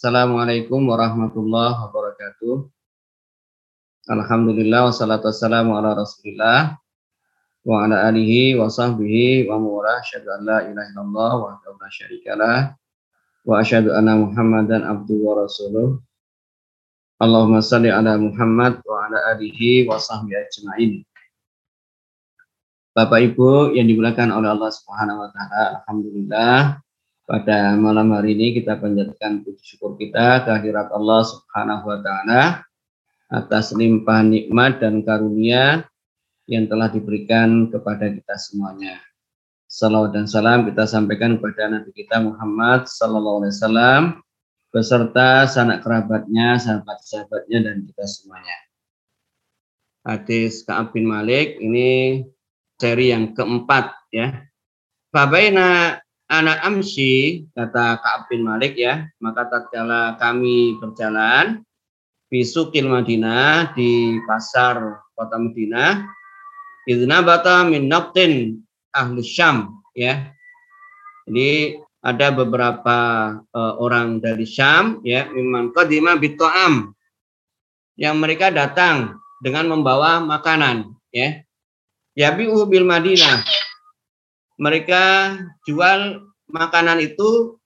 Assalamualaikum warahmatullahi wabarakatuh. Alhamdulillah wassalatu wassalamu ala Rasulillah wa ala alihi wa sahbihi wa mawala. Asyhadu an la ilaha illallah wahdahu la syarikalah wa asyhadu anna Muhammadan abduhu wa rasuluh. Allahumma salli ala Muhammad wa ala alihi wa sahbihi ajma'in. Bapak Ibu yang dimuliakan oleh Allah Subhanahu wa taala, alhamdulillah pada malam hari ini kita panjatkan puji syukur kita kehadirat Allah Subhanahu wa taala atas limpahan nikmat dan karunia yang telah diberikan kepada kita semuanya. Salawat dan salam kita sampaikan kepada Nabi kita Muhammad sallallahu alaihi wasallam beserta sanak kerabatnya, sahabat-sahabatnya, dan kita semuanya. Hadis Ka'ab bin Malik ini seri yang keempat ya. Fabaina ana amsi, kata Ka'ab bin Malik ya, maka tatkala kami berjalan bisukil Madinah, di pasar kota Madinah, idnabata min nabtin ahli Syam ya. Jadi ada beberapa orang dari Syam ya, mimman qadima bit'am, yang mereka datang dengan membawa makanan ya, yabi'u bil Madinah, mereka jual makanan itu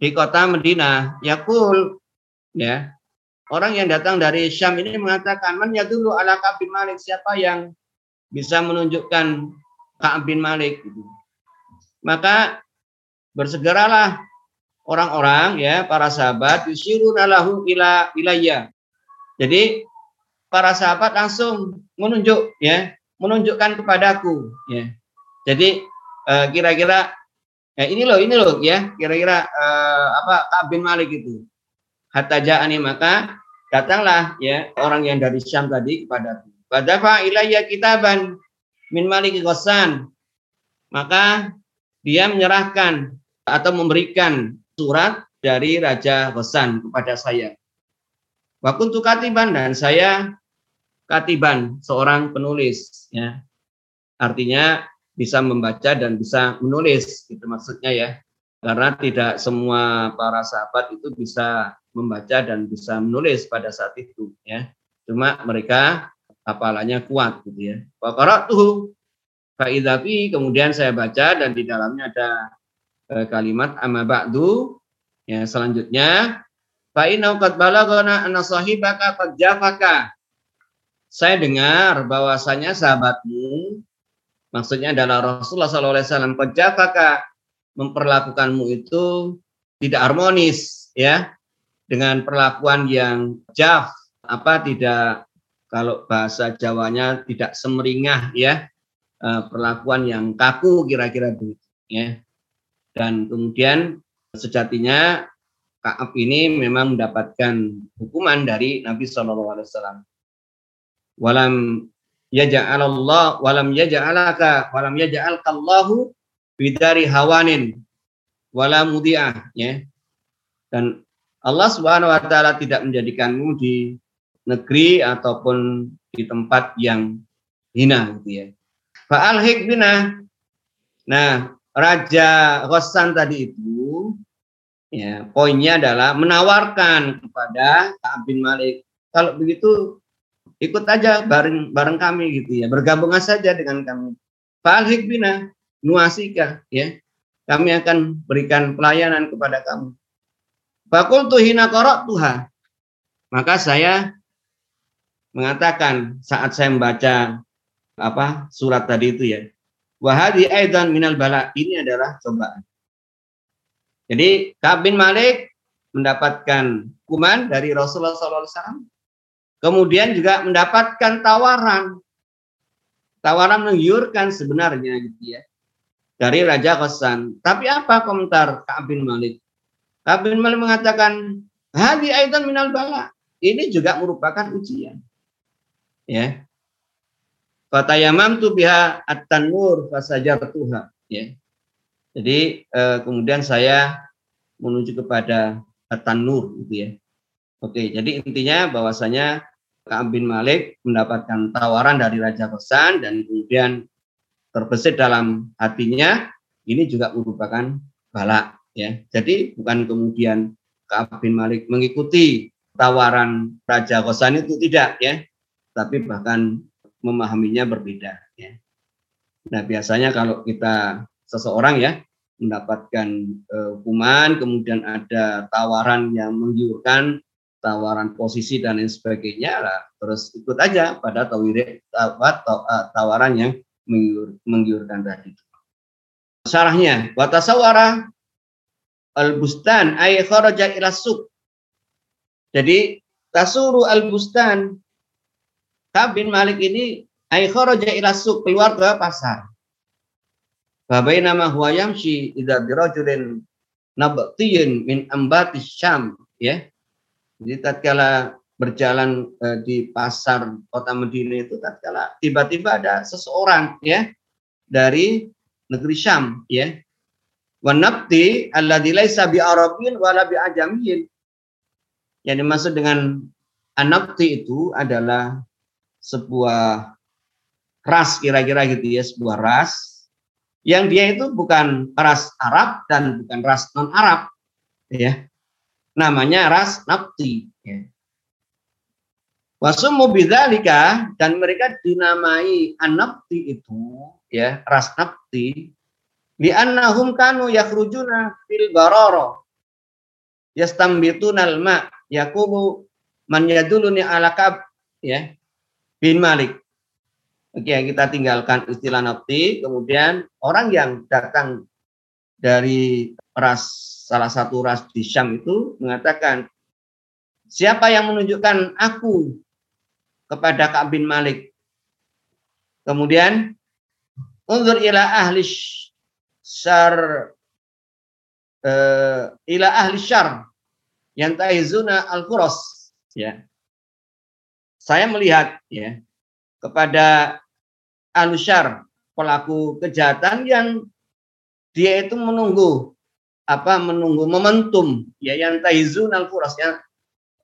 di kota Madinah. Yaqul ya, orang yang datang dari Syam ini mengatakan, man yadullu ala Ka'ab bin Malik, siapa yang bisa menunjukkan Ka'ab bin Malik gitu. Maka bersegeralah orang-orang ya, para sahabat, yusyiruna lahu ilayya. Jadi para sahabat langsung menunjuk ya, menunjukkan kepadaku ya. Jadi kira-kira ya, ini loh ya, kira-kira Ka'ab bin Malik itu. Hatta ja'ani, maka datanglah ya orang yang dari Syam tadi kepadaku. Fadafa ilayya kitaban min Malik Ghassan, maka dia menyerahkan atau memberikan surat dari Raja Ghassan kepada saya. Wa kuntu katiban, dan saya katiban, seorang penulis ya. Artinya bisa membaca dan bisa menulis, itu maksudnya ya. Karena tidak semua para sahabat itu bisa membaca dan bisa menulis pada saat itu ya. Cuma mereka hafalannya kuat gitu ya. Wa qara'tuhu fa idza fi, kemudian saya baca dan di dalamnya ada kalimat amma ba'du ya, selanjutnya fa inna qad balagana anna sahibaka qad jafaka, saya dengar bahwasanya sahabatmu, maksudnya adalah Rasulullah sallallahu alaihi wasallam, qad jafaka, memperlakukanmu itu tidak harmonis ya, dengan perlakuan yang jaf, apa, tidak, kalau bahasa Jawanya tidak semeringah ya, perlakuan yang kaku kira-kira begitu ya. Dan kemudian sejatinya Ka'ab ini memang mendapatkan hukuman dari Nabi sallallahu alaihi wasallam. Walam yaj'alaka Allahu bidari hawanin wala mudiah ya. Dan Allah Subhanahu wa taala tidak menjadikanmu di negeri ataupun di tempat yang hina gitu ya. Fa'al hikbina. Nah, Raja Ghassan tadi itu ya, poinnya adalah menawarkan kepada Ka'ab bin Malik, kalau begitu ikut aja bareng kami gitu ya, bergabunglah saja dengan kami. Fa'alik bina nuasika ya, kami akan berikan pelayanan kepada kamu. Faqultu hina qara'tuha, maka saya mengatakan saat saya membaca surat tadi itu ya, wahadi aidan minal bala, ini adalah cobaan. Jadi Ka'ab bin Malik mendapatkan hukuman dari Rasulullah SAW, kemudian juga mendapatkan tawaran menggiurkan sebenarnya gitu ya, dari Raja Ghassan. Tapi apa komentar Ka'ab bin Malik? Ka'ab bin Malik mengatakan, hadi aidan minal bala, ini juga merupakan ujian ya. Fatayamamtu biha at-tanur fasajartuha ya. Jadi kemudian saya menuju kepada at-tanur gitu ya. Oke, jadi intinya bahwasanya Ka'ab bin Malik mendapatkan tawaran dari Raja Ghassan dan kemudian terbesit dalam hatinya ini juga merupakan bala ya. Jadi bukan kemudian Ka'ab bin Malik mengikuti tawaran Raja Ghassan itu tidak ya, tapi bahkan memahaminya berbeda ya. Nah biasanya kalau kita seseorang ya mendapatkan hukuman, kemudian ada tawaran yang menggiurkan, tawaran posisi dan lain sebagainya lah, terus ikut aja pada tawaran yang menggiurkan tadi. Syarahnya, wa tasawwara al-bustan ay kharaja ila suq. Jadi tasuru al-bustan, Ka'ab bin Malik ini ay kharaja ila suq, keluar ke pasar. Fa bainama huwa yamshi idza birajulin nabtiyin min ambati syam ya. Jadi tatkala berjalan di pasar kota Madinah itu, tatkala tiba-tiba ada seseorang ya dari negeri Syam ya. Wa nabti alladzi laisa bi arabin wala bi ajamiin. Yang dimaksud dengan anabti itu adalah sebuah ras kira-kira gitu ya, sebuah ras yang dia itu bukan ras Arab dan bukan ras non Arab ya. Namanya ras nabti ya. Wasummu bidzalika, dan mereka dinamai an-nabti itu ya, ras nabti, li annahum kanu yakhrujuna fil barara yastambitunal ma yaqulu man yaduluni ala Ka'ab ya bin Malik. Oke, kita tinggalkan istilah nabti, kemudian orang yang datang dari ras, salah satu ras di Syam itu mengatakan, siapa yang menunjukkan aku kepada Ka'ab bin Malik? Kemudian, unzur ila ahli syar yang ta'izuna al-quras ya. Saya melihat ya kepada ahli syar, pelaku kejahatan yang dia itu menunggu momentum ya, yang taizun al-furas ya.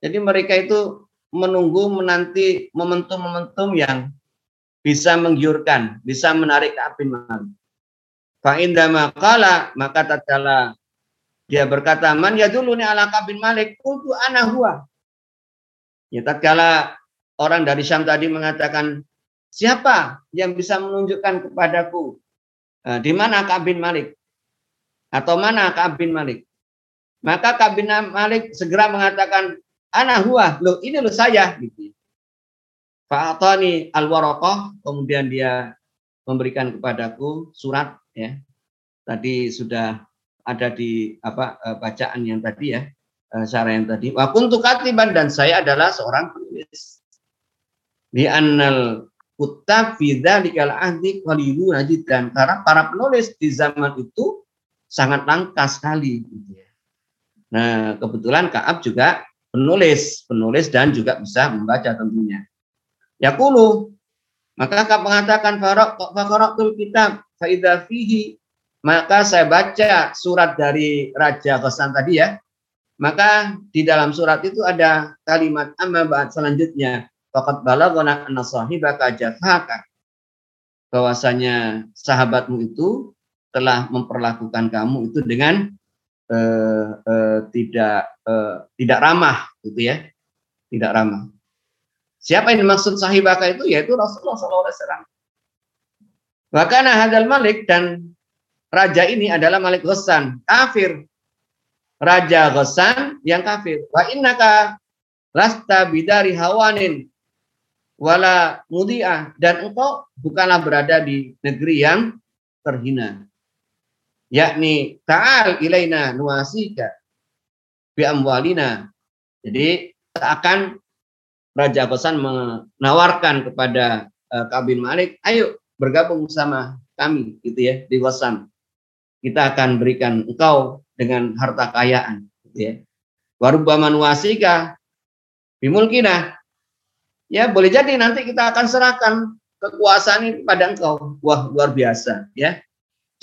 Jadi mereka itu menanti momentum-momentum yang bisa menggiurkan, bisa menarik Ka'ab bin Malik. Fa inda maqala, maka tatkala dia berkata man yaduluni ala Ka'ab bin Malik qultu ana huwa. Ya, tatkala orang dari Syam tadi mengatakan siapa yang bisa menunjukkan kepadaku di mana Ka'ab bin Malik? Atau mana Ka'ab bin Malik? Maka Ka'ab bin Malik segera mengatakan, ana huwa, ini saya. Gitu. Fa'atani al-waraqah, kemudian dia memberikan kepadaku surat. Ya. Tadi sudah ada di bacaan yang tadi ya, syarah yang tadi. Wa kuntu katiban, dan saya adalah seorang penulis. Li'annal kuttab fi dzalikal ahdi qalilun jiddan, karena para penulis di zaman itu sangat langka sekali. Nah, kebetulan Ka'ab juga penulis dan juga bisa membaca tentunya. Yaqulu, maka Ka'ab mengatakan faqara'tul kitab fa idza fihi, maka saya baca surat dari Raja Ghassan tadi ya. Maka di dalam surat itu ada kalimat amma ba'd, selanjutnya faqad balaghana anna sahibaka jafaka, bahwasanya sahabatmu itu telah memperlakukan kamu itu dengan tidak ramah gitu ya, tidak ramah. Siapa yang dimaksud sahibaka itu? Yaitu Rasulullah SAW. Bahkan hadal Malik, dan raja ini adalah Malik Ghassan kafir, Raja Ghassan yang kafir. Wa innaka lasta bidari hawanin wala mudiah, dan engkau bukanlah berada di negeri yang terhina. Yakni ta'al ilaina nuasika bi amwalina. Jadi seakan Raja Ghassan menawarkan kepada Ka'ab bin Malik, ayo bergabung bersama kami gitu ya di Ghassan. Kita akan berikan engkau dengan harta kekayaan gitu ya. Wa rubbama nuasika bi mulkina. Ya boleh jadi nanti kita akan serahkan kekuasaan ini kepada engkau. Wah, luar biasa ya.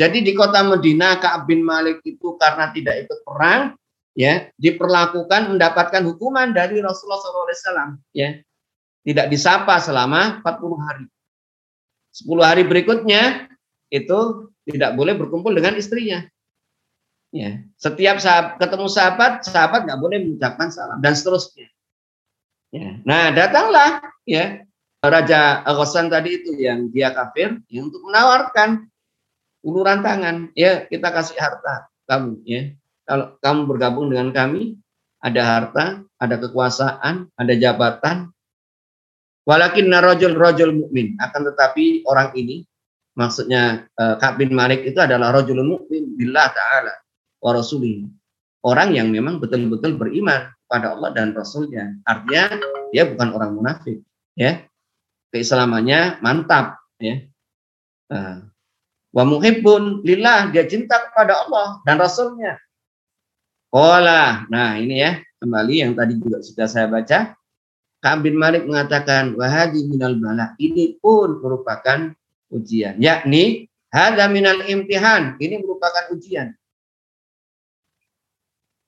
Jadi di kota Madinah Ka'ab bin Malik itu karena tidak ikut perang ya, diperlakukan mendapatkan hukuman dari Rasulullah SAW ya. Tidak disapa selama 40 hari. 10 hari berikutnya itu tidak boleh berkumpul dengan istrinya. Ya. Setiap sahabat, ketemu sahabat, sahabat nggak boleh mengucapkan salam dan seterusnya. Ya. Nah, datanglah ya Raja Ghassan tadi itu yang dia kafir, ya, untuk menawarkan uluran tangan. Ya, kita kasih harta kamu. Ya, kalau kamu bergabung dengan kami, ada harta, ada kekuasaan, ada jabatan. Walakinna rajul mukmin, akan tetapi orang ini, maksudnya Ka'ab bin Malik itu adalah rajul mukmin billah ta'ala wa rasulih. Orang yang memang betul-betul beriman kepada Allah dan Rasulnya. Artinya dia bukan orang munafik, ya. Keislamannya mantap, ya. Wa muhibbun lillah, dia cinta kepada Allah dan Rasulnya. Qala, nah ini ya, kembali yang tadi juga sudah saya baca. Ka'ab bin Malik mengatakan wahadi minal bala, ini pun merupakan ujian, yakni hadza minal imtihan, ini merupakan ujian.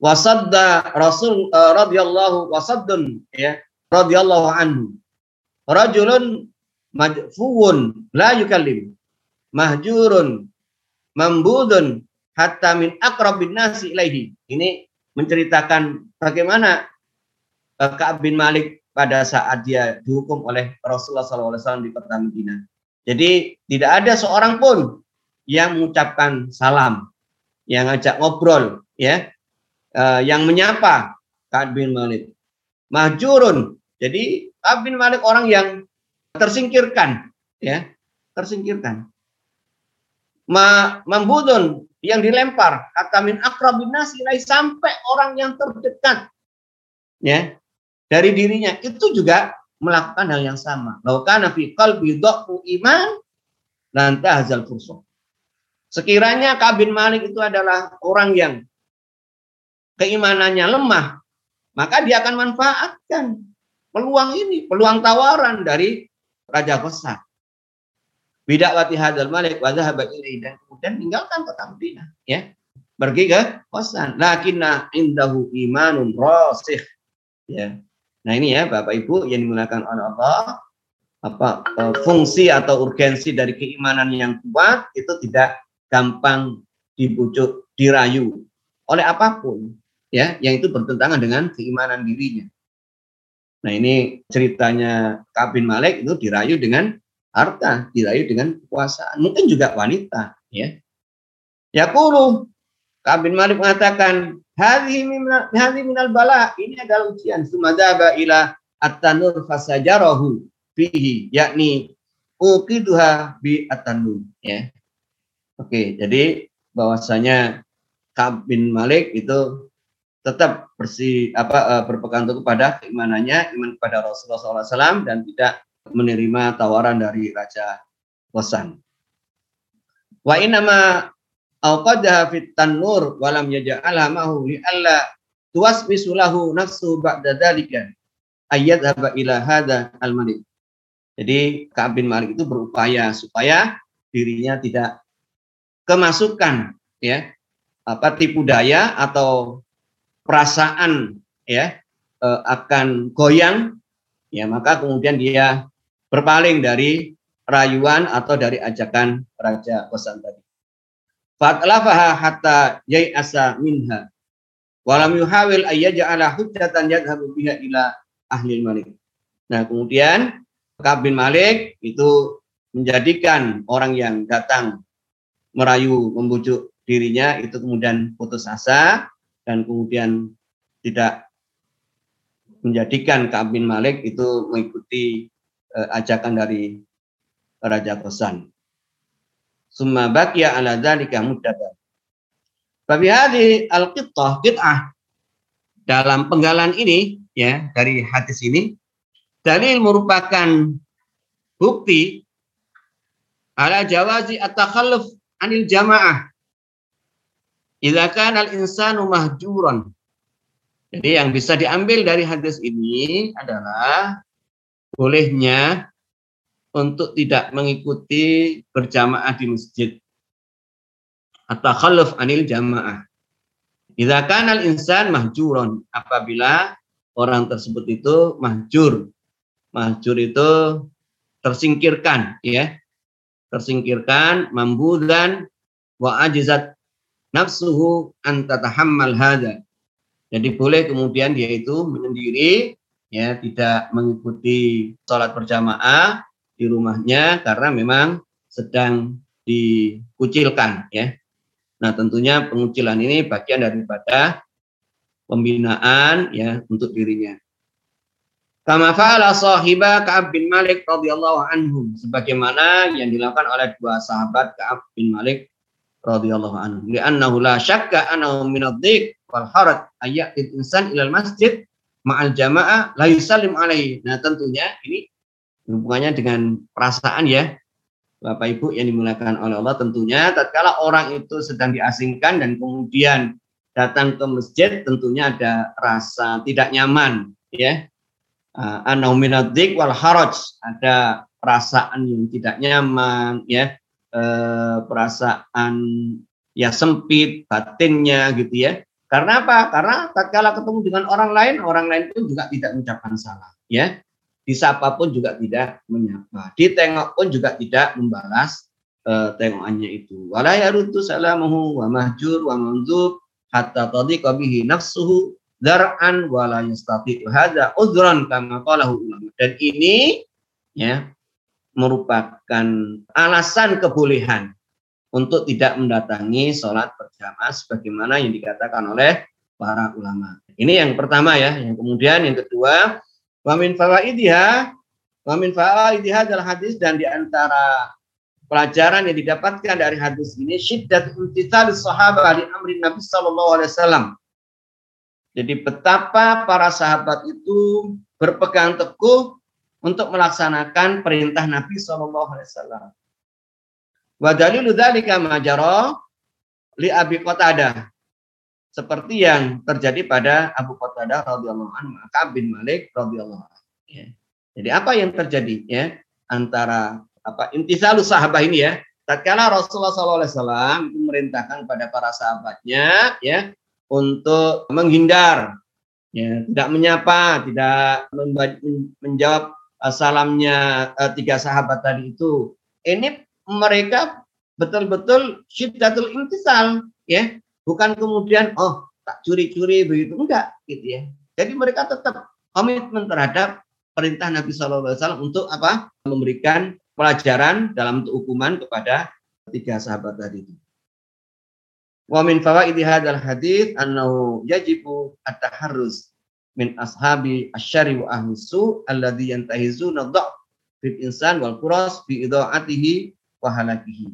Wasadda Rasul radhiyallahu wasaddun ya radhiyallahu anhu rajulun madfuun la yukallim mahjurun mambudun hatta min aqrabin nasi ilaihi. Ini menceritakan bagaimana Ka'ab bin Malik pada saat dia dihukum oleh Rasulullah SAW di kota Madinah. Jadi tidak ada seorang pun yang mengucapkan salam, yang ngajak ngobrol, ya, yang menyapa Ka'ab bin Malik. Mahjurun. Jadi Ka'ab bin Malik orang yang tersingkirkan, ya, tersingkirkan. Mambudun, yang dilempar, hatta min aqrabin nasi ilaihi, sampai orang yang terdekat, ya, dari dirinya itu juga melakukan hal yang sama. Laukana fi qalbi dhaqu iman lantah azal fursah. Sekiranya Ka'ab bin Malik itu adalah orang yang keimanannya lemah, maka dia akan manfaatkan peluang ini, peluang tawaran dari Raja Ghassan. Bida'wati hadzal Malik wa dhahaba ilaihi, dan kemudian meninggalkan kota Madinah, ya. Pergi ke Ghassan. Lakinna indahu imanun rasikh. Ya. Nah ini ya Bapak Ibu yang dimulakan oleh Allah, apa fungsi atau urgensi dari keimanan yang kuat itu tidak gampang dibujuk, dirayu oleh apapun, ya, yang itu bertentangan dengan keimanan dirinya. Nah ini ceritanya Ka'ab bin Malik itu dirayu dengan harta, dirayu dengan kekuasaan, mungkin juga wanita, ya. Yaqulu, Ka'ab bin Malik mengatakan hadhi minal bala, ini adalah ujian. Sumadaba ila at-tanur fasajarahu fihi, yakni uqiduha bi at-tanur, ya. Oke, jadi bahwasanya Ka'ab bin Malik itu tetap berpegang teguh kepada keimanannya, iman kepada Rasulullah SAW, dan tidak menerima tawaran dari Raja Ghassan. Wa innama awqadaha fit tanur walam yaja'alha mahu li alla tuwaswisu lahu nafsu ba'da dzalika ayyadhaba ila hadza al-malik. Jadi Ka'ab bin Malik itu berupaya supaya dirinya tidak kemasukan, ya, tipu daya atau perasaan, ya, akan goyang, ya, maka kemudian dia berpaling dari rayuan atau dari ajakan Raja Ghassan tadi. Fatlafaha hatta yai'asa minha walam yuhawil ayyaja'ala hujjatan yadhabu biha ila ahli Malik. Nah, kemudian Ka'ab bin Malik itu menjadikan orang yang datang merayu, membujuk dirinya itu kemudian putus asa, dan kemudian tidak menjadikan Ka'ab bin Malik itu mengikuti ajakan dari Raja Ghassan. Summa baqiya ala dzalika muddatan. Fa bi hadhihi al-qittah qit'ah, dalam penggalan ini, ya, dari hadis ini dalil merupakan bukti ala jawazi at-takhalluf anil jamaah idza kana al-insanu mahjuran. Jadi yang bisa diambil dari hadis ini adalah bolehnya untuk tidak mengikuti berjamaah di masjid. At-takhalluf anil jamaah. Idza kana al-insan mahjuron, apabila orang tersebut itu mahjur. Mahjur itu tersingkirkan, ya. Tersingkirkan, mambudan wa ajizat nafsuhu antatahammal hadza. Jadi boleh kemudian dia itu menyendiri, ya, tidak mengikuti sholat berjamaah di rumahnya karena memang sedang dikucilkan, ya. Nah, tentunya pengucilan ini bagian daripada pembinaan, ya, untuk dirinya. Kama fa'ala sahiba Ka'ab bin Malik radhiyallahu anhu, sebagaimana yang dilakukan oleh dua sahabat Ka'ab bin Malik radhiyallahu anhu. Li'annahu la syakka annahu min adh-dhiq wal haraj ayyatid insan ilal masjid ma'al jamaah la yusallim alaihi. Nah, tentunya ini hubungannya dengan perasaan, ya. Bapak Ibu yang dimuliakan oleh Allah, tentunya tatkala orang itu sedang diasingkan dan kemudian datang ke masjid, tentunya ada rasa tidak nyaman, ya. Anauminatik wal haraj, ada perasaan yang tidak nyaman, ya, perasaan ya sempit batinnya gitu, ya. Karena apa? Karena tatkala ketemu dengan orang lain pun juga tidak mengucapkan salam, ya. Disapa pun juga tidak menyapa, ditengok pun juga tidak membalas tengokannya itu. Wala yaruddu salamuhu wa mahjur wa manzub hatta tadiqa bihi nafsuhu dar'an wala yastati hadza udhran kama qalahu ulama. Dan ini, ya, merupakan alasan kebolehan untuk tidak mendatangi salat berjamaah sebagaimana yang dikatakan oleh para ulama. Ini yang pertama, ya. Yang kemudian yang kedua, wa min fawaidiha dalam hadis, dan di antara pelajaran yang didapatkan dari hadis ini syiddat imtithal sahabah li amri Nabi sallallahu alaihi wasallam. Jadi betapa para sahabat itu berpegang teguh untuk melaksanakan perintah Nabi sallallahu alaihi wasallam. Wa dalilu dzalika ma jara li Abi Qatadah. Seperti yang terjadi pada Abu Qatadah radhiyallahu anhu, Ka'ab bin Malik radhiyallahu anhu. Ya. Jadi apa yang terjadi, ya, antara intisalus sahabah ini, ya? Tatkala Rasulullah sallallahu alaihi wasallam memerintahkan pada para sahabatnya, ya, untuk menghindar, ya, tidak menyapa, tidak menjawab salamnya tiga sahabat tadi itu. Ini mereka betul-betul syiddatul imtisal, ya, bukan kemudian oh tak curi-curi begitu, enggak gitu, ya. Jadi mereka tetap komitmen terhadap perintah Nabi sallallahu alaihi wasallam untuk apa? Memberikan pelajaran dalam bentuk hukuman kepada tiga sahabat tadi itu. Wa min fawaidi hadzal hadits annahu yajibu at-taharruz min ashabi asy-syarri wa ahli su' alladzi yantahizuna dha'f fil insan wal quras bi ida'atihi wa halakihi.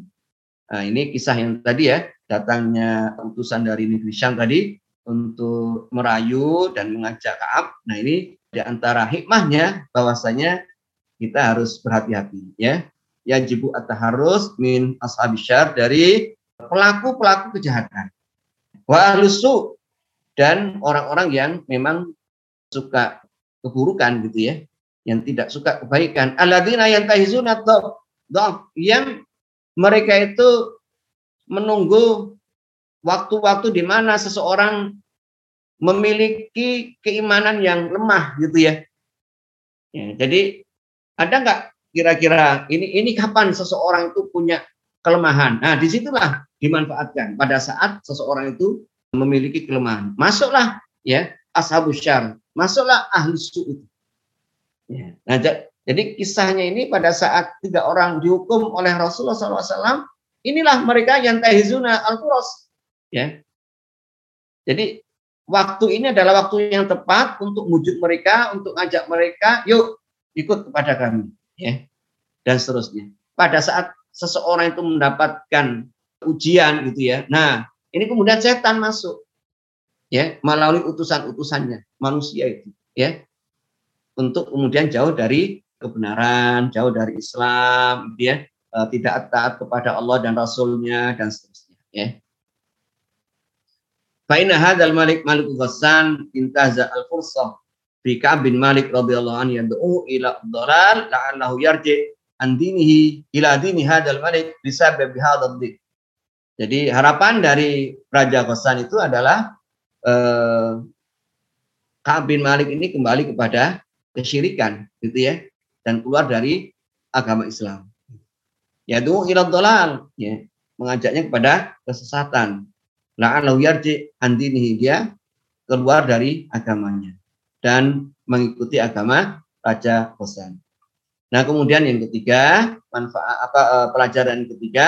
Nah, ini kisah yang tadi, ya, datangnya utusan dari negeri Syam tadi untuk merayu dan mengajak Ka'ab. Nah, ini di antara hikmahnya bahwasanya kita harus berhati-hati, ya. Yajibu at-taharruz min ashabi syarr, dari pelaku-pelaku kejahatan, wa ahlusu, dan orang-orang yang memang suka keburukan gitu, ya, yang tidak suka kebaikan, alladzina yantahizuna dha'f, yang mereka itu menunggu waktu-waktu di mana seseorang memiliki keimanan yang lemah gitu, ya. Ya, jadi ada nggak kira-kira ini kapan seseorang itu punya kelemahan? Nah, disitulah dimanfaatkan pada saat seseorang itu memiliki kelemahan. Masuklah, ya, ashabus syarr, masuklah ahlus su'. Ya. Nah, jadi kisahnya ini pada saat tiga orang dihukum oleh Rasulullah SAW, inilah mereka yang tahizuna al-quras, ya. Jadi waktu ini adalah waktu yang tepat untuk mujuk mereka, untuk ajak mereka, yuk ikut kepada kami, ya, dan seterusnya. Pada saat seseorang itu mendapatkan ujian gitu, ya. Nah, ini kemudian setan masuk, ya, melalui utusan-utusannya, manusia itu, ya, untuk kemudian jauh dari kebenaran, jauh dari Islam, gitu, ya, tidak taat kepada Allah dan Rasulnya dan seterusnya, ya. Fa'inna hadzal Malik Malik Ghassan intaza al-fursah bi Ka'ab bin Malik radhiyallahu anhu yad'u ila ad-dhalal la'allahu yarji' andinihi ila dini hadzal malik bisabab hadzal dik. Jadi harapan dari Raja Ghassan itu adalah Ka'ab bin Malik ini kembali kepada kesyirikan gitu, ya, dan keluar dari agama Islam. Yadu ila dhalal, ya, mengajaknya kepada kesesatan. la'allahu yarji an dinihi, dia keluar dari agamanya dan mengikuti agama Raja Ghassan. Nah, kemudian yang ketiga, pelajaran yang ketiga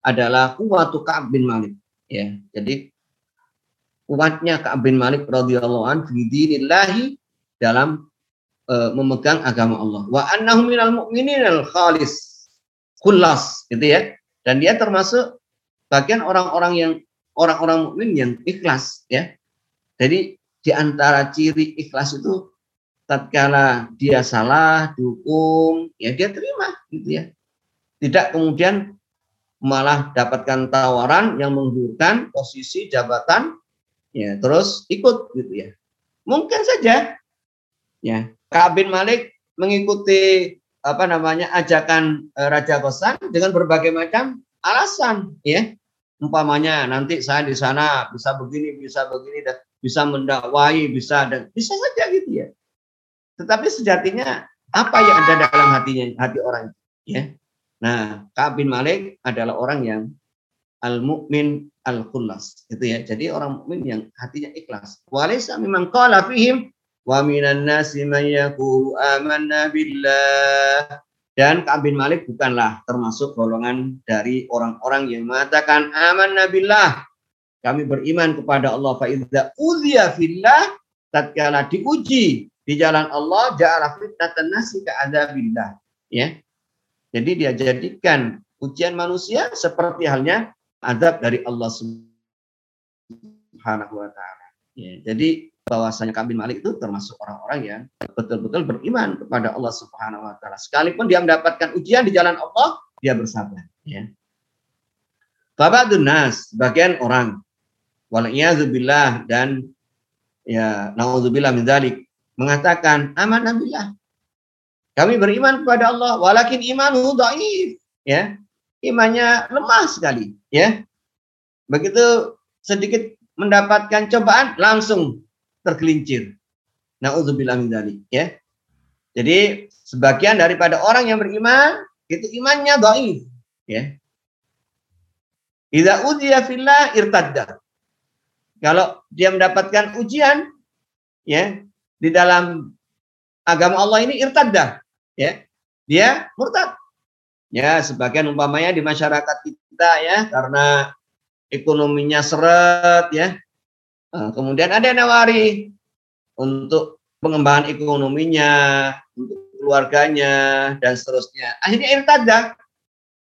adalah kuwatu Ka'ab bin Malik, ya. Jadi kuatnya Ka'ab bin Malik radhiyallahu anhu fi dinillahi, dalam memegang agama Allah. Wa annahu minal mu'mininal khalis. Khullas, gitu ya. Dan dia termasuk bagian orang-orang mukmin yang ikhlas, ya. Jadi di antara ciri ikhlas itu tatkala dia salah, dihukum, ya dia terima, gitu ya. Tidak kemudian malah dapatkan tawaran yang menggiurkan, posisi, jabatan, ya terus ikut, gitu ya. Mungkin saja, ya, Ka'ab bin Malik mengikuti ajakan Raja Ghassan dengan berbagai macam alasan, ya. Umpamanya nanti saya di sana bisa begini, bisa mendakwai, bisa saja, gitu ya. Tetapi sejatinya apa yang ada dalam hati orang, ya. Nah, Ka'ab bin Malik adalah orang yang al-mu'min al-khullas, gitu ya. Jadi orang mukmin yang hatinya ikhlas. Walaysa mimman qala fihim wa minan nasi man yaqulu amanna billah. Dan Ka'ab bin Malik bukanlah termasuk golongan dari orang-orang yang mengatakan amanna billah, kami beriman kepada Allah. Fa idza uziya fillah, tatkala diuji di jalan Allah, ja'ala fitnatan nasi ka'adzabillah, ya. Jadi dia jadikan ujian manusia seperti halnya azab dari Allah Subhanahu wa taala. Ya, jadi bahwasanya Ka'ab bin Malik itu termasuk orang-orang yang betul-betul beriman kepada Allah Subhanahu wa taala. Sekalipun dia mendapatkan ujian di jalan Allah, dia bersabar, ya. Babadun nas, bagian orang, wal iyadzu billah, dan ya naudzubillah min dzalik, mengatakan amanah billah, kami beriman kepada Allah, walakin imanuhu dhaif, ya, imannya lemah sekali, ya. Begitu sedikit mendapatkan cobaan langsung tergelincir, naudzubillah min dzalik, ya. Jadi sebagian daripada orang yang beriman itu imannya dhaif, ya. Idza udziya fillah irtadda, kalau dia mendapatkan ujian, ya, di dalam agama Allah ini irtaddah, ya, dia murtad, ya. Sebagian umpamanya di masyarakat kita, ya, karena ekonominya seret, ya, kemudian ada yang nawari untuk pengembangan ekonominya, untuk keluarganya, dan seterusnya, akhirnya irtaddah,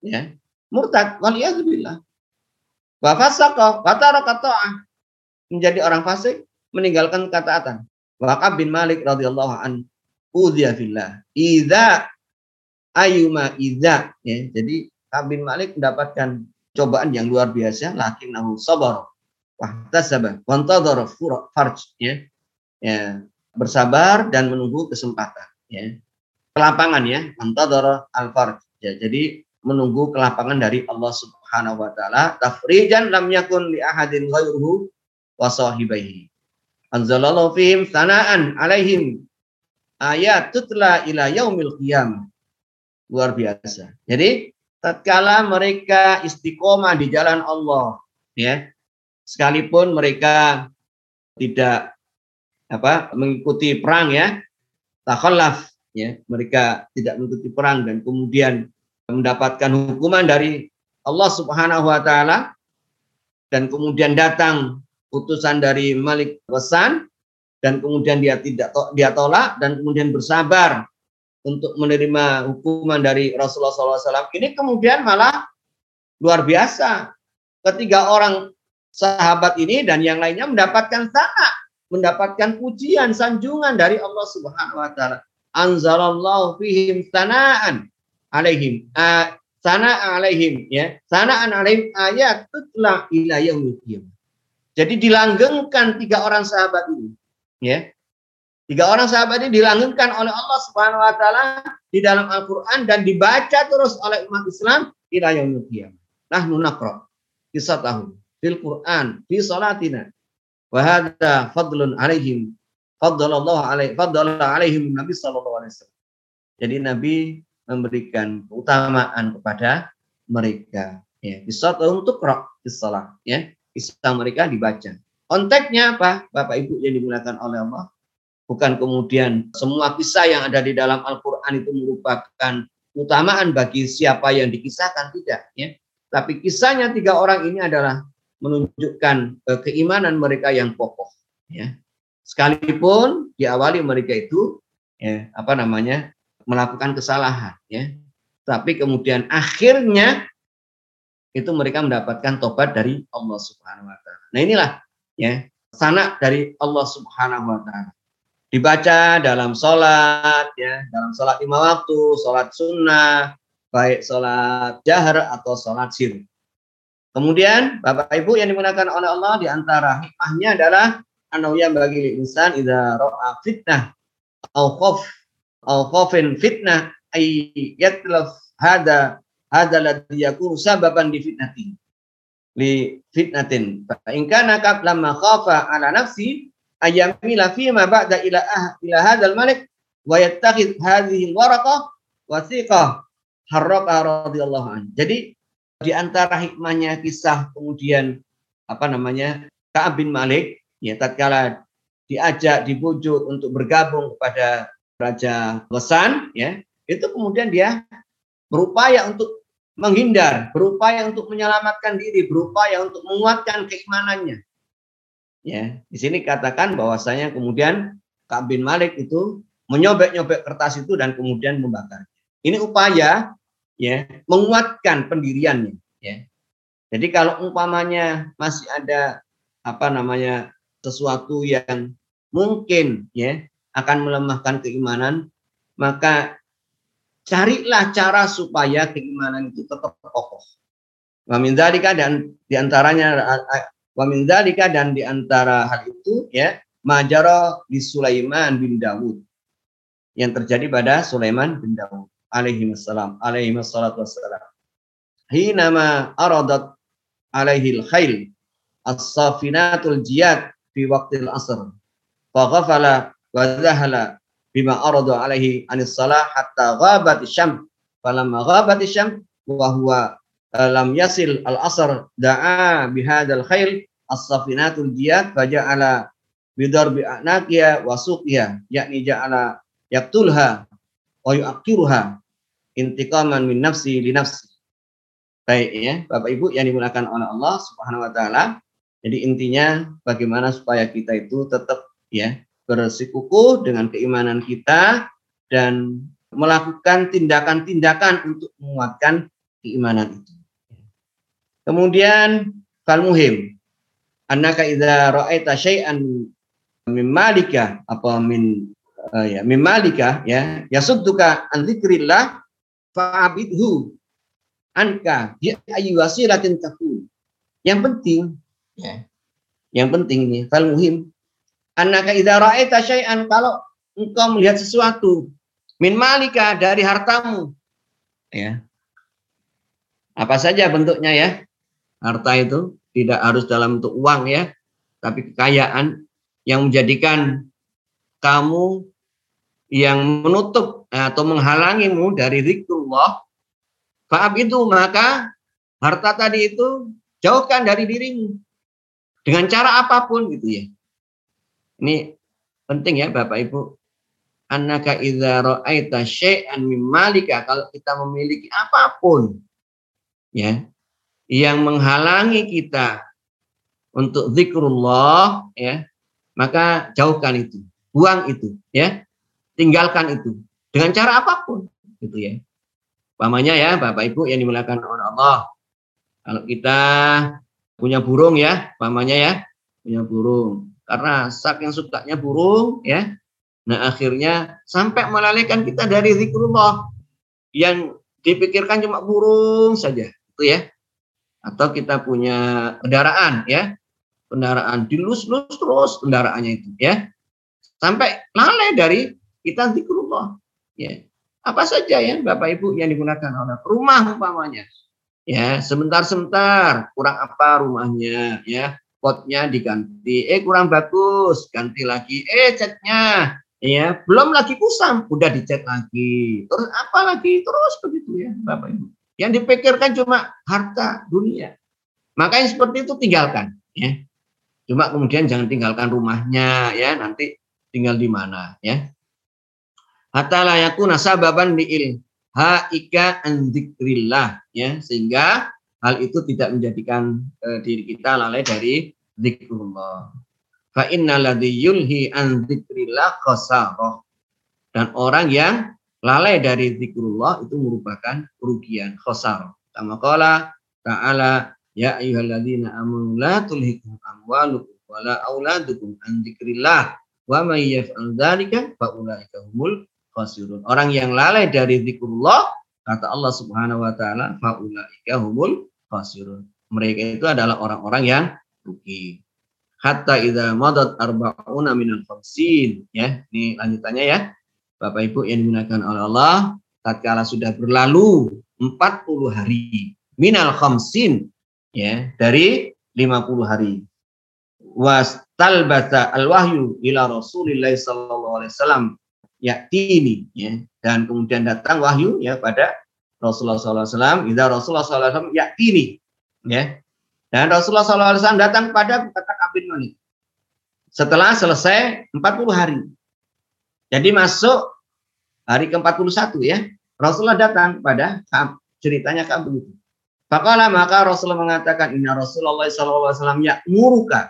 ya, murtad, waliyadzubillah, wa fasaqa wa taraka ta'ah, menjadi orang fasik, meninggalkan ketaatan. Ka'ab bin Malik radhiyallahu anhu udziya fillah idza ayyuma idza, ya. Jadi Ka'ab bin Malik mendapatkan cobaan yang luar biasa, lakinnahu sabar wahtasaba wa antadhara farj, ya. Ya, bersabar dan menunggu kesempatan, ya. Kelapangan, ya, antadhara al-farj, ya. Jadi menunggu kelapangan dari Allah Subhanahu wa taala, tafrijan lam yakun li ahadin ghairuhu wa sahibaihi. Anzalallahu fihim sanaan alaihim ayat tutla ila yaumil qiyamah. Luar biasa. Jadi tatkala mereka istiqomah di jalan Allah, ya, sekalipun mereka tidak mengikuti perang, ya, takhallaf, ya, mereka tidak mengikuti perang dan kemudian mendapatkan hukuman dari Allah Subhanahu wa taala, dan kemudian datang putusan dari Malik Ghassan, dan kemudian dia tolak dan kemudian bersabar untuk menerima hukuman dari Rasulullah SAW. Ini kemudian malah luar biasa, ketiga orang sahabat ini dan yang lainnya mendapatkan sanah, mendapatkan pujian, sanjungan dari Allah Subhanahu wa taala. Anzalallahu fihim sanaan alaihim, sanaan alaihim, ya, sanaan alaihim ayat tutla ila yaumil qiyamah. Jadi dilanggengkan tiga orang sahabat ini, ya. Tiga orang sahabat ini dilanggengkan oleh Allah Subhanahu wa taala di dalam Al-Qur'an dan dibaca terus oleh umat Islam ila yaumil qiyamah. Nahnu naqra qissatahum fil Qur'an fi salatina wa hadza fadlun alaihim faddalallahu alaihi faddala alaihim Nabi sallallahu alaihi wasallam. Jadi Nabi memberikan keutamaan kepada mereka, ya. Qissatahum tuqra qissalah, ya. kisah mereka dibaca. Konteksnya apa? Bapak Ibu yang dimuliakan oleh Allah, bukan kemudian semua kisah yang ada di dalam Al-Qur'an itu merupakan keutamaan bagi siapa yang dikisahkan, tidak ya. Tapi kisahnya tiga orang ini adalah menunjukkan keimanan mereka yang kokoh ya. Sekalipun diawali mereka itu ya, melakukan kesalahan ya. Tapi kemudian akhirnya itu mereka mendapatkan tobat dari Allah Subhanahu wa taala. Nah, inilah ya, sanak dari Allah Subhanahu wa taala. Dibaca dalam sholat, ya, dalam sholat lima waktu, sholat sunnah, baik sholat jahar atau sholat sir. Kemudian Bapak Ibu yang dimuliakan oleh Allah, di antara hikmahnya adalah anawiyah bagi insan idza ra'a fitnah au khaf au khafin fitnah ay yatlaf hada ladzi yakunu sababan di fitnati li fitnatin fa in kana qad lamma khafa ala nafsi ayamila fima ba'da ila hadzal malik wa yattakhid hadhihi waraqah wasiqah harraqah radhiyallahu an. Jadi di antara hikmahnya kisah kemudian Ka'ab bin Malik ya, tatkala diajak dibujuk untuk bergabung kepada Raja Ghassan ya, itu kemudian dia berupaya untuk menghindar, berupaya untuk menyelamatkan diri, berupaya untuk menguatkan keimanannya. Ya, di sini katakan bahwasanya kemudian Ka'ab bin Malik itu menyobek-nyobek kertas itu dan kemudian membakar. Ini upaya ya menguatkan pendiriannya ya. Jadi kalau umpamanya masih ada sesuatu yang mungkin ya akan melemahkan keimanan, maka carilah cara supaya keimanan itu tetap kokoh. Wa min dzalika, dan di antaranya hal itu ya majaro di Sulaiman bin Dawud, yang terjadi pada Sulaiman bin Dawud alaihi wassalam hinama aradat alaihil khail as-safinatul jiyad fi waqtil asr fa ghafala wa zahala bima aradu alaihi anis salah hatta ghabat syam falamma ghabat syam wa huwa lam yasil al-asr da'a bihadal khail as-safinatul jiyad faja'ala bidarbi anaqiya wa suqiya yakni ja'ala yaqtulha wa yu'aqiruha intiqaman min nafsi li nafsi. Baik ya Bapak Ibu yang dimuliakan oleh Allah Subhanahu wa taala. Jadi intinya bagaimana supaya kita itu tetap ya bersikukuh dengan keimanan kita dan melakukan tindakan-tindakan untuk menguatkan keimanan itu. Kemudian fal muhim annaka idza ra'aita syai'an min malika yasudduka an dzikrillah fa'abidhu anka bi ayyi wasilatin takun. Yang penting ya, yang penting ini fal muhim annaka idza ra'aita syai'an, kalau engkau melihat sesuatu min malika dari hartamu ya, apa saja bentuknya ya, harta itu tidak harus dalam bentuk uang ya, tapi kekayaan yang menjadikan kamu yang menutup atau menghalangimu dari zikrullah, fa'ab itu, maka harta tadi itu jauhkan dari dirimu dengan cara apapun gitu ya. Ini penting ya Bapak Ibu. Annaka idza ra'aita syai'an min malika, kalau kita memiliki apapun ya yang menghalangi kita untuk zikrullah ya, maka jauhkan itu. Buang itu ya, tinggalkan itu dengan cara apapun gitu ya. Umpamanya ya Bapak Ibu yang dimuliakan oleh Allah, kalau kita punya burung ya, umpamanya ya punya burung, karena saking sukanya burung ya, nah akhirnya sampai melalaikan kita dari zikrullah, yang dipikirkan cuma burung saja gitu ya. Atau kita punya kendaraan ya, kendaraan dilus-lus terus kendaraannya itu ya, sampai lalai dari kita zikrullah ya. Apa saja ya Bapak Ibu yang digunakan oleh rumah umpamanya ya, sebentar-sebentar kurang apa rumahnya ya, potnya diganti, kurang bagus, ganti lagi, catnya ya belum lagi kusam, udah dicat lagi, terus apa lagi, terus begitu ya Bapak Ibu. Yang dipikirkan cuma harta dunia, makanya seperti itu tinggalkan ya. Cuma kemudian jangan tinggalkan rumahnya ya, nanti tinggal di mana ya. Hatta la yakuna sababan li ilhaika an dzikrillah ya, sehingga hal itu tidak menjadikan diri kita lalai dari zikrullah. Fa innal ladzi yulhi an dzikrillah khasarah. Dan orang yang lalai dari zikrullah itu merupakan kerugian, khasar. Kama qala ta'ala ya ayyuhalladzina amanu la tulhikum amwalukum wala auladukum an dzikrillah wa may yaf'al dzalika fa ulaika humul khasirun. Orang yang lalai dari zikrullah, kata Allah Subhanahu wa taala, fa ulaika humul khasirun. Mereka itu adalah orang-orang yang rugi. Hatta idza madat arba'una minal khamsin ya. Ini lanjutannya ya. Bapak Ibu yang dimuliakan oleh Allah, tatkala sudah berlalu 40 hari minal khamsin ya, dari 50 hari. Wastalbata alwahyu ila Rasulillah sallallahu alaihi wasallam ya'tini ya, dan kemudian datang wahyu ya pada Rasulullah sallallahu alaihi wasallam, idza Rasulullah sallallahu alaihi wasallam ya'tini ya. Dan Rasulullah sallallahu alaihi wasallam datang pada Ka'ab bin Malik setelah selesai 40 hari. Jadi masuk hari ke-41 ya, Rasulullah datang pada Ka'ab, ceritanya Ka'ab begitu. Faqala, maka Rasulullah mengatakan, inna Rasulullah sallallahu alaihi wasallam ya'muruka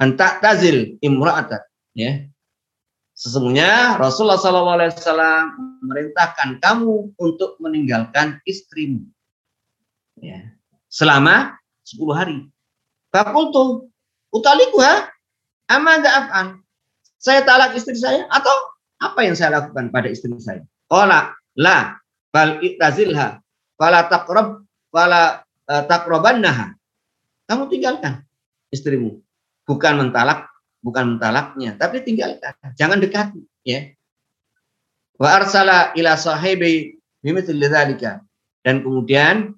an ta'tazil imra'atak ya. Sesungguhnya Rasulullah sallallahu alaihi wasallam memerintahkan kamu untuk meninggalkan istrimu ya, selama 10 hari. Faqultu utalikuha amada af'an. Saya talak istri saya atau apa yang saya lakukan pada istri saya? Qala la bal itazilha fala taqrab fala taqrabannaha. Kamu tinggalkan istrimu. Bukan mentalak, bukan mentalaknya, tapi tinggalkan. Jangan dekati ya. Wa arsala ila sahibi mimithli dzalika. Dan kemudian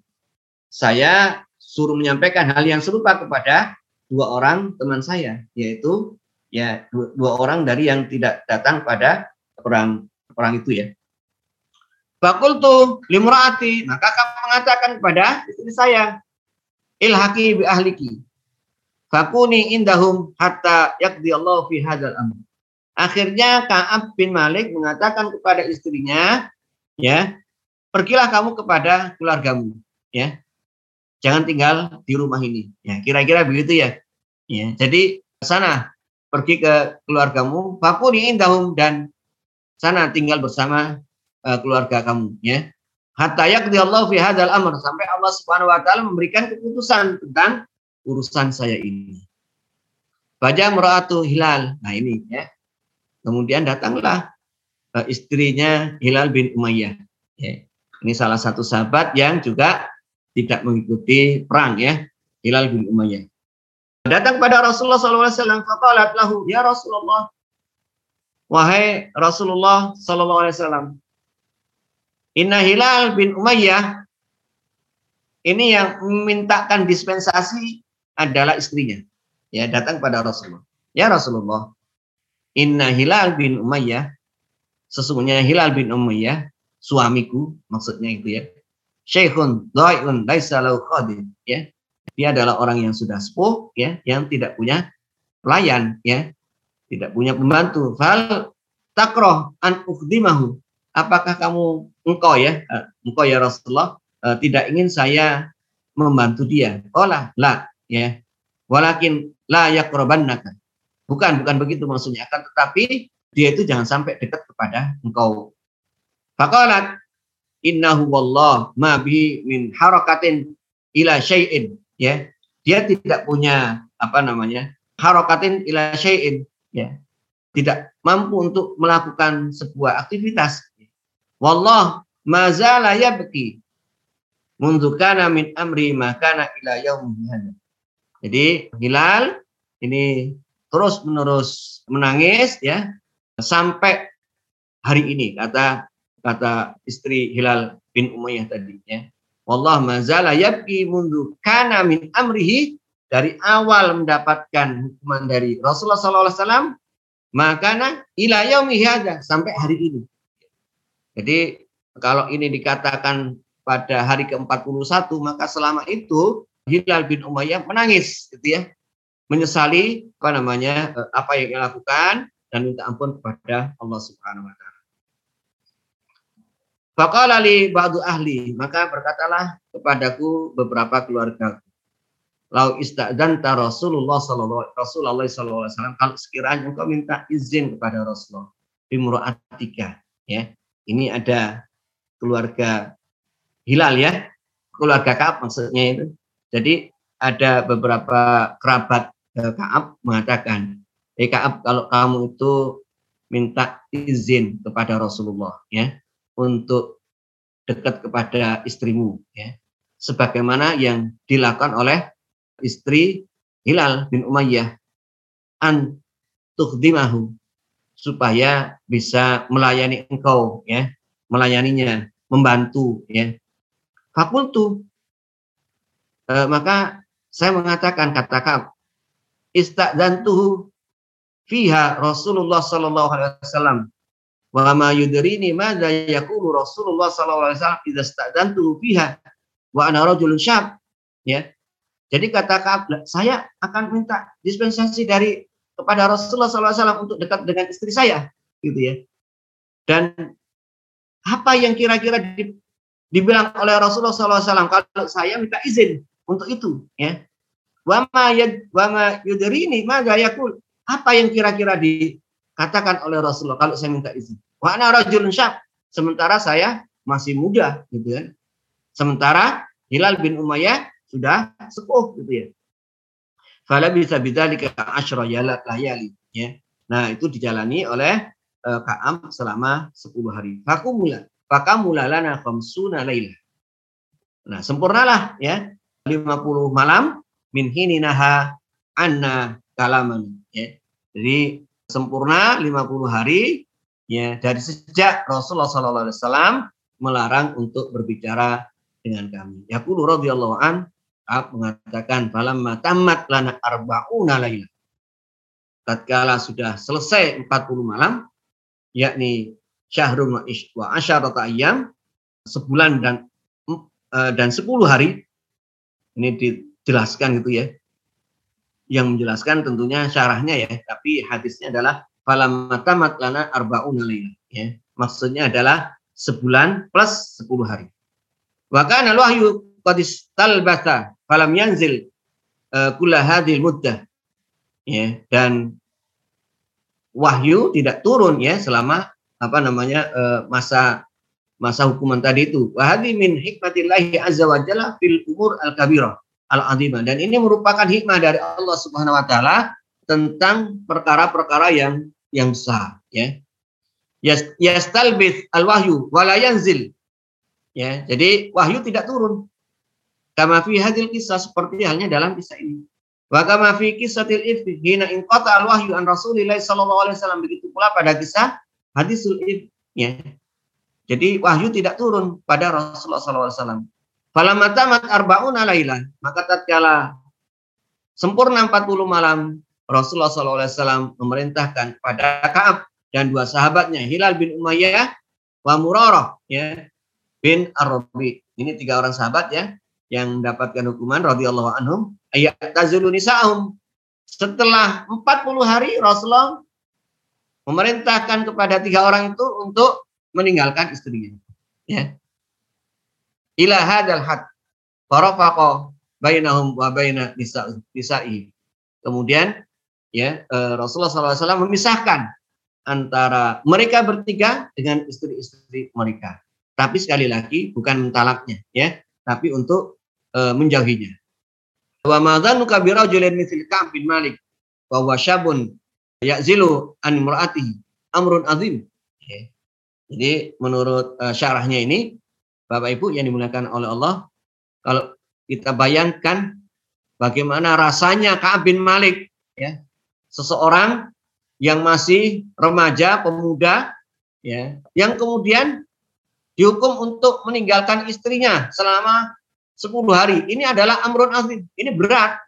saya suruh menyampaikan hal yang serupa kepada dua orang teman saya, yaitu ya dua orang dari yang tidak datang pada perang itu ya. Fakultu limraati, maka kamu mengatakan kepada istri saya, ilhaqi bi ahliki fakuni indahum hatta yaqdiyallahu fi hadzal amr. Akhirnya Ka'ab bin Malik mengatakan kepada istrinya ya, pergilah kamu kepada keluargamu ya, jangan tinggal di rumah ini ya, kira-kira begitu ya. Ya, jadi sana pergi ke keluargamu, fakuni indahum, dan sana tinggal bersama keluarga kamu ya. Hatta yaqdiyallahu fi hadzal amr, sampai Allah Subhanahu wa taala memberikan keputusan tentang urusan saya ini. Baja maratu Hilal. Nah ini ya. Kemudian datanglah istrinya Hilal bin Umayyah ya. Ini salah satu sahabat yang juga tidak mengikuti perang ya, Hilal bin Umayyah. Datang pada Rasulullah SAW, faqalat lahu, ya Rasulullah, wahai Rasulullah SAW, inna Hilal bin Umayyah, ini yang memintakan dispensasi adalah istrinya. Ya, datang pada Rasulullah, ya Rasulullah, inna Hilal bin Umayyah, sesungguhnya Hilal bin Umayyah, suamiku, maksudnya itu ya, syaikhun dhai'un laisa lahu khadim ya. Dia adalah orang yang sudah sepuh ya, yang tidak punya pelayan ya, tidak punya pembantu. Fal takroh an ukhdimahu. Apakah kamu engkau ya Rasulullah tidak ingin saya membantu dia? Olah la ya. Walakin la yaqrabannaka. Bukan begitu maksudnya, akan tetapi dia itu jangan sampai dekat kepada engkau. Faqalat innahu wallah ma bi min harakatin ila syai'in. Ya, dia tidak punya harokatin ila syai'in ya, tidak mampu untuk melakukan sebuah aktivitas. Wallah ma zala yabki mundu kana min amri ma kana ila yaumih hadza. Jadi Hilal ini terus menerus menangis ya, sampai hari ini, kata istri Hilal bin Umayyah tadi ya. Wallah mazala yabki mundu kana min amrihi, dari awal mendapatkan hukuman dari Rasulullah sallallahu alaihi wasallam, makana ila yaumih hadza, sampai hari ini. Jadi kalau ini dikatakan pada hari ke-41, maka selama itu Hilal bin Umayyah menangis gitu ya, menyesali apa yang ia lakukan dan minta ampun kepada Allah Subhanahu wa taala. Faqala li ba'du ahli, maka berkatalah kepadaku beberapa keluarga. Lau istadzanta Rasulullah sallallahu alaihi wasallam, kalau sekiranya engkau minta izin kepada Rasulullah bimra'atika ya. Ini ada keluarga Hilal ya, keluarga Ka'ab maksudnya itu. Jadi ada beberapa kerabat Ka'ab mengatakan, Ka'ab, kalau kamu itu minta izin kepada Rasulullah ya untuk dekat kepada istrimu ya, sebagaimana yang dilakukan oleh istri Hilal bin Umayyah, an tukhdimahu, supaya bisa melayani engkau ya, melayaninya, membantu ya. Fakultu, maka saya mengatakan, kata Ka'ab, istadzantuhu fiha Rasulullah sallallahu alaihi wasallam wa ma yudrini ma da yaqulu Rasulullah sallallahu alaihi wasallam idza istadzantuhu fiha wa ana rajulun syab ya. Jadi kata Ka'ab, saya akan minta dispensasi dari kepada Rasulullah sallallahu alaihi wasallam untuk dekat dengan istri saya gitu ya. Dan apa yang kira-kira dibilang oleh Rasulullah sallallahu alaihi wasallam kalau saya minta izin untuk itu ya. Wa ma yudrini ma da yaqulu, apa yang kira-kira dikatakan oleh Rasulullah kalau saya minta izin? Wa ana rajulun syab, sementara saya masih muda gitu kan. Sementara Hilal bin Umayyah sudah sepuh gitu ya. Fala bisa bidzalika asyra layali ya. Nah, itu dijalani oleh Ka'ab selama 10 hari. Fakamula lana khamsuna lailah. Nah, sempurnalah ya 50 malam min hininaha anna kalaman ya. Jadi sempurna 50 hari ya, dari sejak Rasulullah sallallahu alaihi wasallam melarang untuk berbicara dengan kami. Yaqulu radhiyallahu an, mengatakan falamma tamat lana arba'una lailah, tatkala sudah selesai 40 malam, yakni syahrun wa asyarata ayyam, sebulan dan 10 hari. Ini dijelaskan gitu ya. Yang menjelaskan tentunya syarahnya ya, tapi hadisnya adalah falamata matlana arba'una lailah ya. Maksudnya adalah sebulan plus 10 hari. Wa kana al-wahyu qadis talbata falam yanzil kulla hadhil muddah. Ya, dan wahyu tidak turun ya selama masa hukuman tadi itu. Wa hadhi min hikmatillahi azza wa jalla fil umur al-kabirah al-azimah, dan ini merupakan hikmah dari Allah Subhanahu wa taala tentang perkara-perkara yang besar ya. Yastalbith al-wahyu wa la yanzil. Ya, jadi wahyu tidak turun. Kama fi hadil kisah, seperti halnya dalam kisah ini. Wa kama fi qisatil ifki hina inqata al-wahyu an Rasulillah sallallahu alaihi wasallam, begitu pula pada kisah hadisul ifki ya. Jadi wahyu tidak turun pada Rasulullah sallallahu alaihi wasallam. Falamma tamat arba'una lailan, maka tatkala sempurna 40 malam, Rasulullah sallallahu alaihi wasallam memerintahkan kepada Ka'ab dan dua sahabatnya, Hilal bin Umayyah wa Murarah ya bin Ar-Rabi'. Ini tiga orang sahabat ya yang mendapatkan hukuman radhiyallahu anhum, ayatazulu nisa'um. Setelah 40 hari Rasulullah memerintahkan kepada tiga orang itu untuk meninggalkan istrinya ya. Ila hadal had farafaqa bainahum wa baina nisa'i. Kemudian ya, Rasulullah SAW memisahkan antara mereka bertiga dengan istri-istri mereka. Tapi sekali lagi bukan mentalaknya ya, tapi untuk menjauhinya. Wa ma dhannuka bi rajulin mithl Ka'ab bin Malik wa huwa syabun ya'zilu an imra'atihi amrun azim. Okay. Jadi menurut syarahnya ini, Bapak Ibu yang dimuliakan oleh Allah, kalau kita bayangkan bagaimana rasanya Ka'ab bin Malik ya, seseorang yang masih remaja pemuda ya, yang kemudian dihukum untuk meninggalkan istrinya selama 10 hari. Ini adalah amrun azim, ini berat.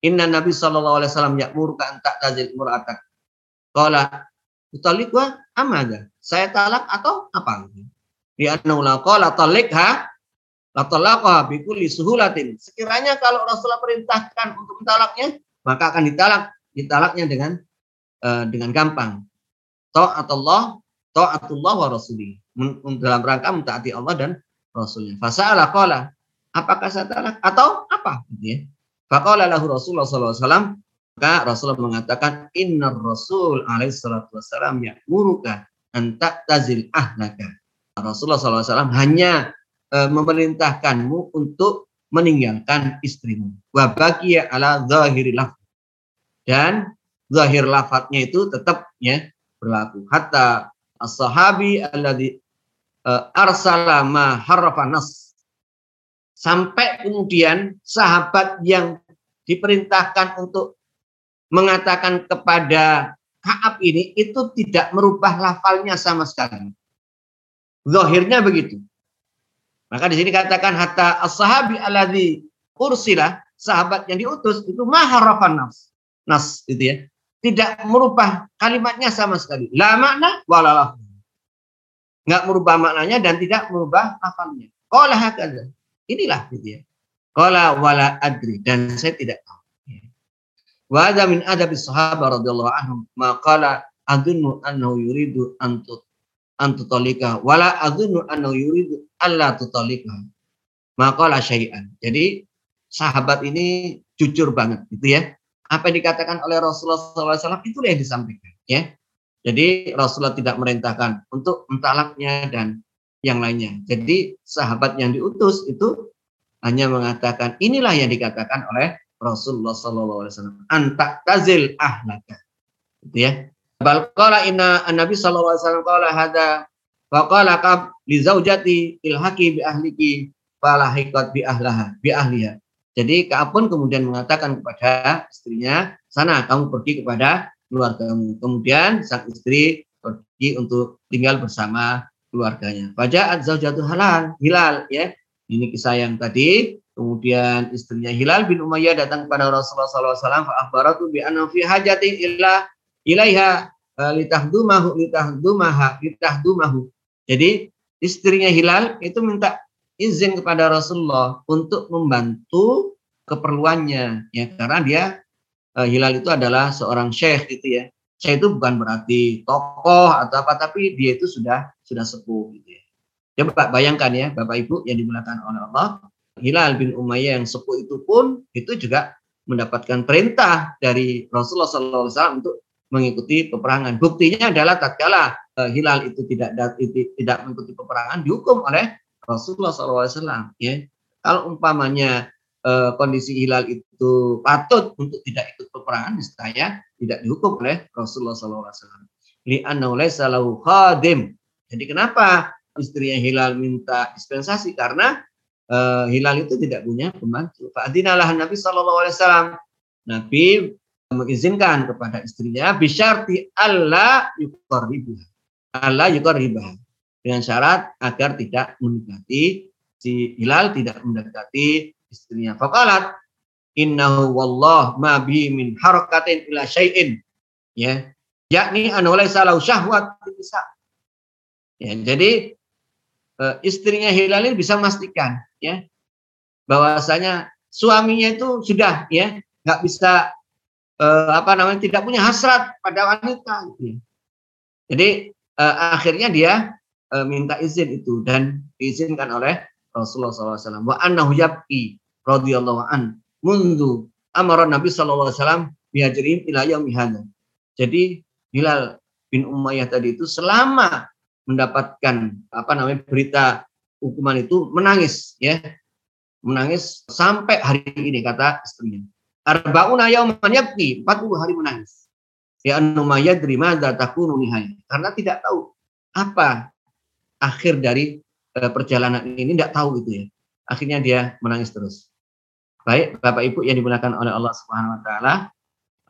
Inna Nabi sallallahu alaihi wasallam ya'muruka an ta'tazil imra'atak. Qala utalliqha am hadza? Saya talak atau apa? Di annahu la qala talliqha Latalaqah bikulli suhulatin. Sekiranya kalau Rasulullah perintahkan untuk mentalaknya, maka akan ditalaknya dengan gampang. Ta'atullah wa rasulih. Dalam rangka mentaati Allah dan Rasulnya. Fasa'ala qala, apakah saya talak atau apa gitu ya. Faqala lahu Rasulullah sallallahu alaihi wasallam, maka Rasulullah mengatakan innar rasul alaihi salatu wasallam ya'muruka an ta'tazil ahlaka. Rasulullah sallallahu alaihi wasallam hanya memerintahkanmu untuk meninggalkan istrimu. Wa baqiya ala zahiril lafz. Dan zahir lafadznya itu tetap ya berlaku. Hatta as-sahabi alladhi arsala ma harrafa nas. Sampai kemudian sahabat yang diperintahkan untuk mengatakan kepada Ka'ab ini itu tidak merubah lafalnya sama sekali. Zahirnya begitu. Maka di sini katakan hatta as-sahabi alladhi ursila, sahabat yang diutus itu ma harrafa nas gitu ya. Tidak merubah kalimatnya sama sekali. La makna wala lafal. Enggak merubah maknanya dan tidak merubah lafalnya. Qala hakadza. Inilah gitu ya. Qala wala adri, dan saya tidak tahu. Wa hadza min adab as-sahabah radhiyallahu anhum ma qala adunnu annahu yuridu an tutalika wala adunnu annahu yuridu alla tutalika. Ma qala syai'an. Jadi sahabat ini jujur banget gitu ya. Apa yang dikatakan oleh Rasulullah SAW itu yang disampaikan ya. Jadi Rasulullah tidak merintahkan untuk mentalaknya dan yang lainnya. Jadi sahabat yang diutus itu hanya mengatakan inilah yang dikatakan oleh Rasulullah SAW. Anta tazil ahlaka. Gitu ya. Bal qala inna an-nabi sallallahu alaihi wasallam qala hadza wa qala qab li zaujati ilhaqi bi ahliki falahiqat bi ahlaha bi ahliha. Jadi Ka'ab pun kemudian mengatakan kepada istrinya, sana kamu pergi kepada keluargamu. Kemudian sang istri pergi untuk tinggal bersama keluarganya. Faja'at zaujatu Hilal ya. Ini kisah yang tadi. Kemudian istrinya Hilal bin Umayyah datang kepada Rasulullah sallallahu alaihi wasallam fa akhbaratu bi anna fi hajatin ilaiha litahdumahu. Jadi istrinya Hilal itu minta izin kepada Rasulullah untuk membantu keperluannya ya, karena dia Hilal itu adalah seorang syekh gitu ya. Syekh itu bukan berarti tokoh atau apa, tapi dia itu sudah sepuh gitu ya. Coba bayangkan ya Bapak Ibu yang dimuliakan oleh Allah, Hilal bin Umayyah yang sepuh itu pun itu juga mendapatkan perintah dari Rasulullah sallallahu alaihi wasallam untuk mengikuti peperangan. Buktinya adalah tatkala Hilal itu tidak mengikuti peperangan dihukum oleh Rasulullah SAW ya. Kalau umpamanya kondisi Hilal itu patut untuk tidak ikut peperangan, niscaya tidak dihukum oleh Rasulullah SAW. Li'annahu laysa lahu khadim. Jadi kenapa istrinya Hilal minta dispensasi? Karena Hilal itu tidak punya pembantu. Fa'adinalah Nabi SAW. Nabi mengizinkan kepada istrinya bisyarti alla yuqarribuha. Alla yuqarribuha. Dengan syarat agar tidak mendekati si Hilal, tidak mendekati istrinya. Faqalat innahu wallah ma bi min harakatin ila syai'in ya, yakni an laysa lahu syahwat bisa ya. Jadi istrinya Hilal ini bisa memastikan ya bahwasanya suaminya itu sudah ya nggak bisa tidak punya hasrat pada wanita gitu. Jadi akhirnya dia minta izin itu dan diizinkan oleh Rasulullah SAW. Wa annahu yabki radhiyallahu an mundu amara Nabi sallallahu alaihi wasallam bihajirin ila yaumi hadza. Jadi Hilal bin Umayyah tadi itu selama mendapatkan berita hukuman itu menangis ya. Menangis sampai hari ini kata istrinya. Arbauna yauman yabki, 40 hari menangis. Ya Umayyah terima takunu nihaya, karena tidak tahu apa akhir dari perjalanan ini, tidak tahu gitu ya. Akhirnya dia menangis terus. Baik, Bapak Ibu yang dimuliakan oleh Allah Subhanahu wa taala,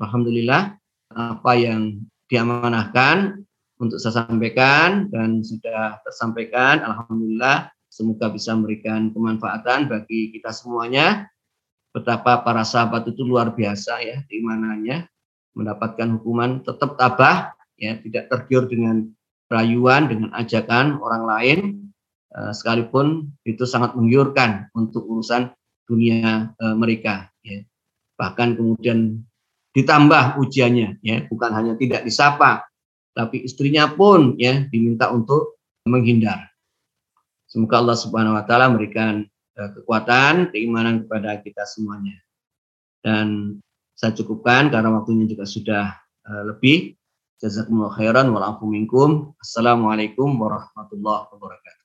alhamdulillah apa yang diamanahkan untuk saya sampaikan dan sudah tersampaikan, alhamdulillah. Semoga bisa memberikan kemanfaatan bagi kita semuanya. Betapa para sahabat itu luar biasa ya keimanannya, mendapatkan hukuman tetap tabah ya, tidak tergiur dengan rayuan, dengan ajakan orang lain, sekalipun itu sangat menggiurkan untuk urusan dunia mereka. Ya. Bahkan kemudian ditambah ujiannya, ya, bukan hanya tidak disapa, tapi istrinya pun ya diminta untuk menghindar. Semoga Allah Subhanahu wa taala memberikan kekuatan, keimanan kepada kita semuanya. Dan saya cukupkan karena waktunya juga sudah lebih. Jazakumullah khairan wal afu minkum. Assalamualaikum warahmatullahi wabarakatuh.